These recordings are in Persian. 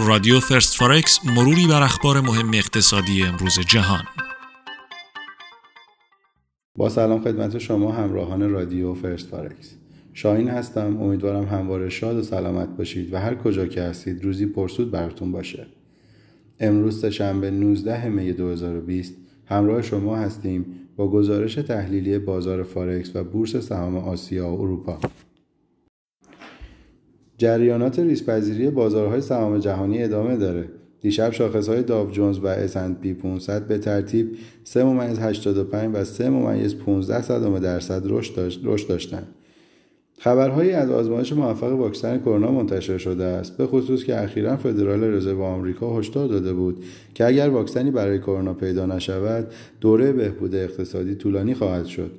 رادیو فرست فارکس مروری بر اخبار مهم اقتصادی امروز جهان. با سلام خدمت شما همراهان رادیو فرست فارکس. شاهین هستم. امیدوارم همواره شاد و سلامت باشید و هر کجا که هستید روزی پرسود براتون باشه. امروز سه‌شنبه 19 می 2020 همراه شما هستیم با گزارش تحلیلی بازار فارکس و بورس سهام آسیا و اروپا. جریانات ریسک‌پذیری بازارهای سهام جهانی ادامه داره. دیشب شاخص‌های داو جونز و S&P 500 به ترتیب 3.85 و 3.15% رشد داشتند. خبرهایی از آزمایش موفق واکسن کرونا منتشر شده است، به خصوص که اخیراً فدرال رزرو آمریکا هشدار داده بود که اگر واکسنی برای کرونا پیدا نشود، دوره بهبود اقتصادی طولانی خواهد شد.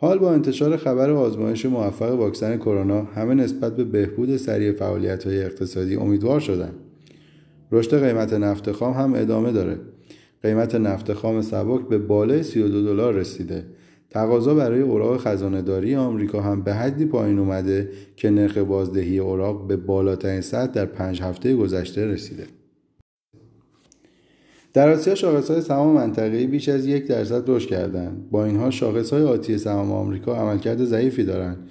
حال با انتشار خبر آزمایش موفق واکسن کرونا، همه نسبت به بهبود سریع فعالیت‌های اقتصادی امیدوار شدند. رشد قیمت نفت خام هم ادامه داره. قیمت نفت خام سبک به بالای $32 رسیده. تقاضا برای اوراق خزانه‌داری آمریکا هم به حدی پایین اومده که نرخ بازدهی اوراق به بالاترین سطح در 5 هفته گذشته رسیده. در آسیا شاخص‌های سهام منطقه‌ای بیش از 1% رشد کردند. با این حال شاخص‌های آتی سهام آمریکا عملکرد ضعیفی دارند.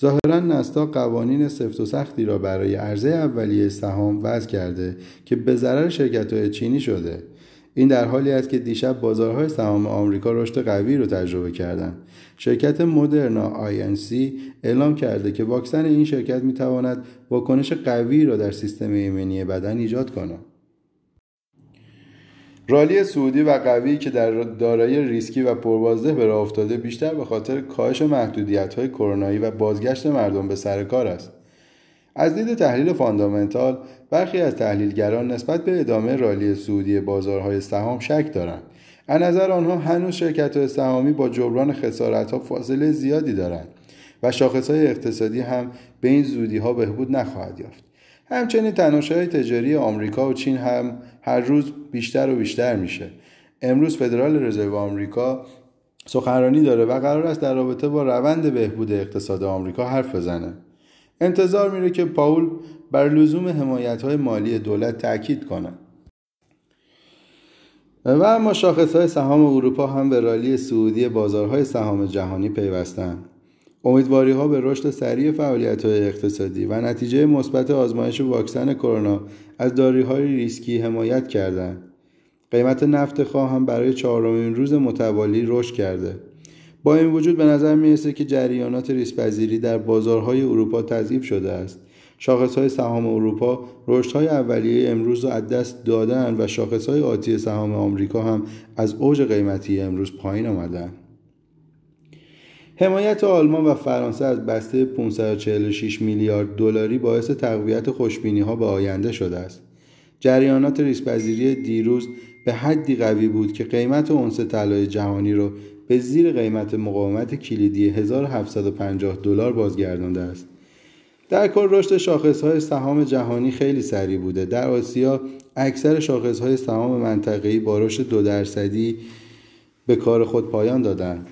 ظاهراً نستا قوانین سفت و سختی را برای عرضه اولیه سهام وضع کرده که به ضرر شرکت‌های چینی شده. این در حالی است که دیشب بازارهای سهام آمریکا رشد قوی را تجربه کردند. شرکت مدرنا Inc اعلام کرده که واکسن این شرکت می‌تواند واکنش قوی را در سیستم ایمنی بدن ایجاد کند. رالی سعودی و قوی که در دارایی ریسکی و پربازده به راه افتاده، بیشتر به خاطر کاهش محدودیت‌های کرونایی و بازگشت مردم به سر کار است. از دید تحلیل فاندامنتال، برخی از تحلیلگران نسبت به ادامه رالی سعودی بازارهای سهام شک دارند. از نظر آنها هنوز شرکت‌های سهامی با جبران خسارت‌ها فاصله زیادی دارند و شاخص‌های اقتصادی هم به این زودی‌ها بهبود نخواهد یافت. همچنین تنش‌های تجاری آمریکا و چین هم هر روز بیشتر و بیشتر میشه. امروز فدرال رزرو آمریکا سخنرانی داره و قرار است در رابطه با روند بهبود اقتصاد آمریکا حرف بزنه. انتظار میره که پاول بر لزوم حمایت‌های مالی دولت تأکید کنه. و اما شاخص‌های سهام اروپا هم به رالی سعودی بازارهای سهام جهانی پیوستند. امیدواری‌ها به رشد سریع فعالیت‌های اقتصادی و نتیجه مثبت آزمایش واکسن کرونا از دارایی‌های ریسکی حمایت کردند. قیمت نفت خام هم برای 4مین روز متوالی رشد کرده. با این وجود به نظر می‌رسد که جریانات ریسک‌پذیری در بازارهای اروپا تضعیف شده است. شاخص‌های سهام اروپا رشدهای اولیه امروز را از دست دادند و شاخص‌های آتی سهام آمریکا هم از اوج قیمتی امروز پایین آمدند. حمایت آلمان و فرانسه از بسته 546 میلیارد دلاری باعث تقویت خوشبینی‌ها به آینده شده است. جریانات ریسک‌پذیری دیروز به حدی قوی بود که قیمت اونس طلای جهانی را به زیر قیمت مقاومت کلیدی $1750 بازگردانده است. در کل رشد شاخص‌های سهام جهانی خیلی سریع بوده. در آسیا اکثر شاخص‌های سهام منطقه‌ای با رشد 2% به کار خود پایان دادند.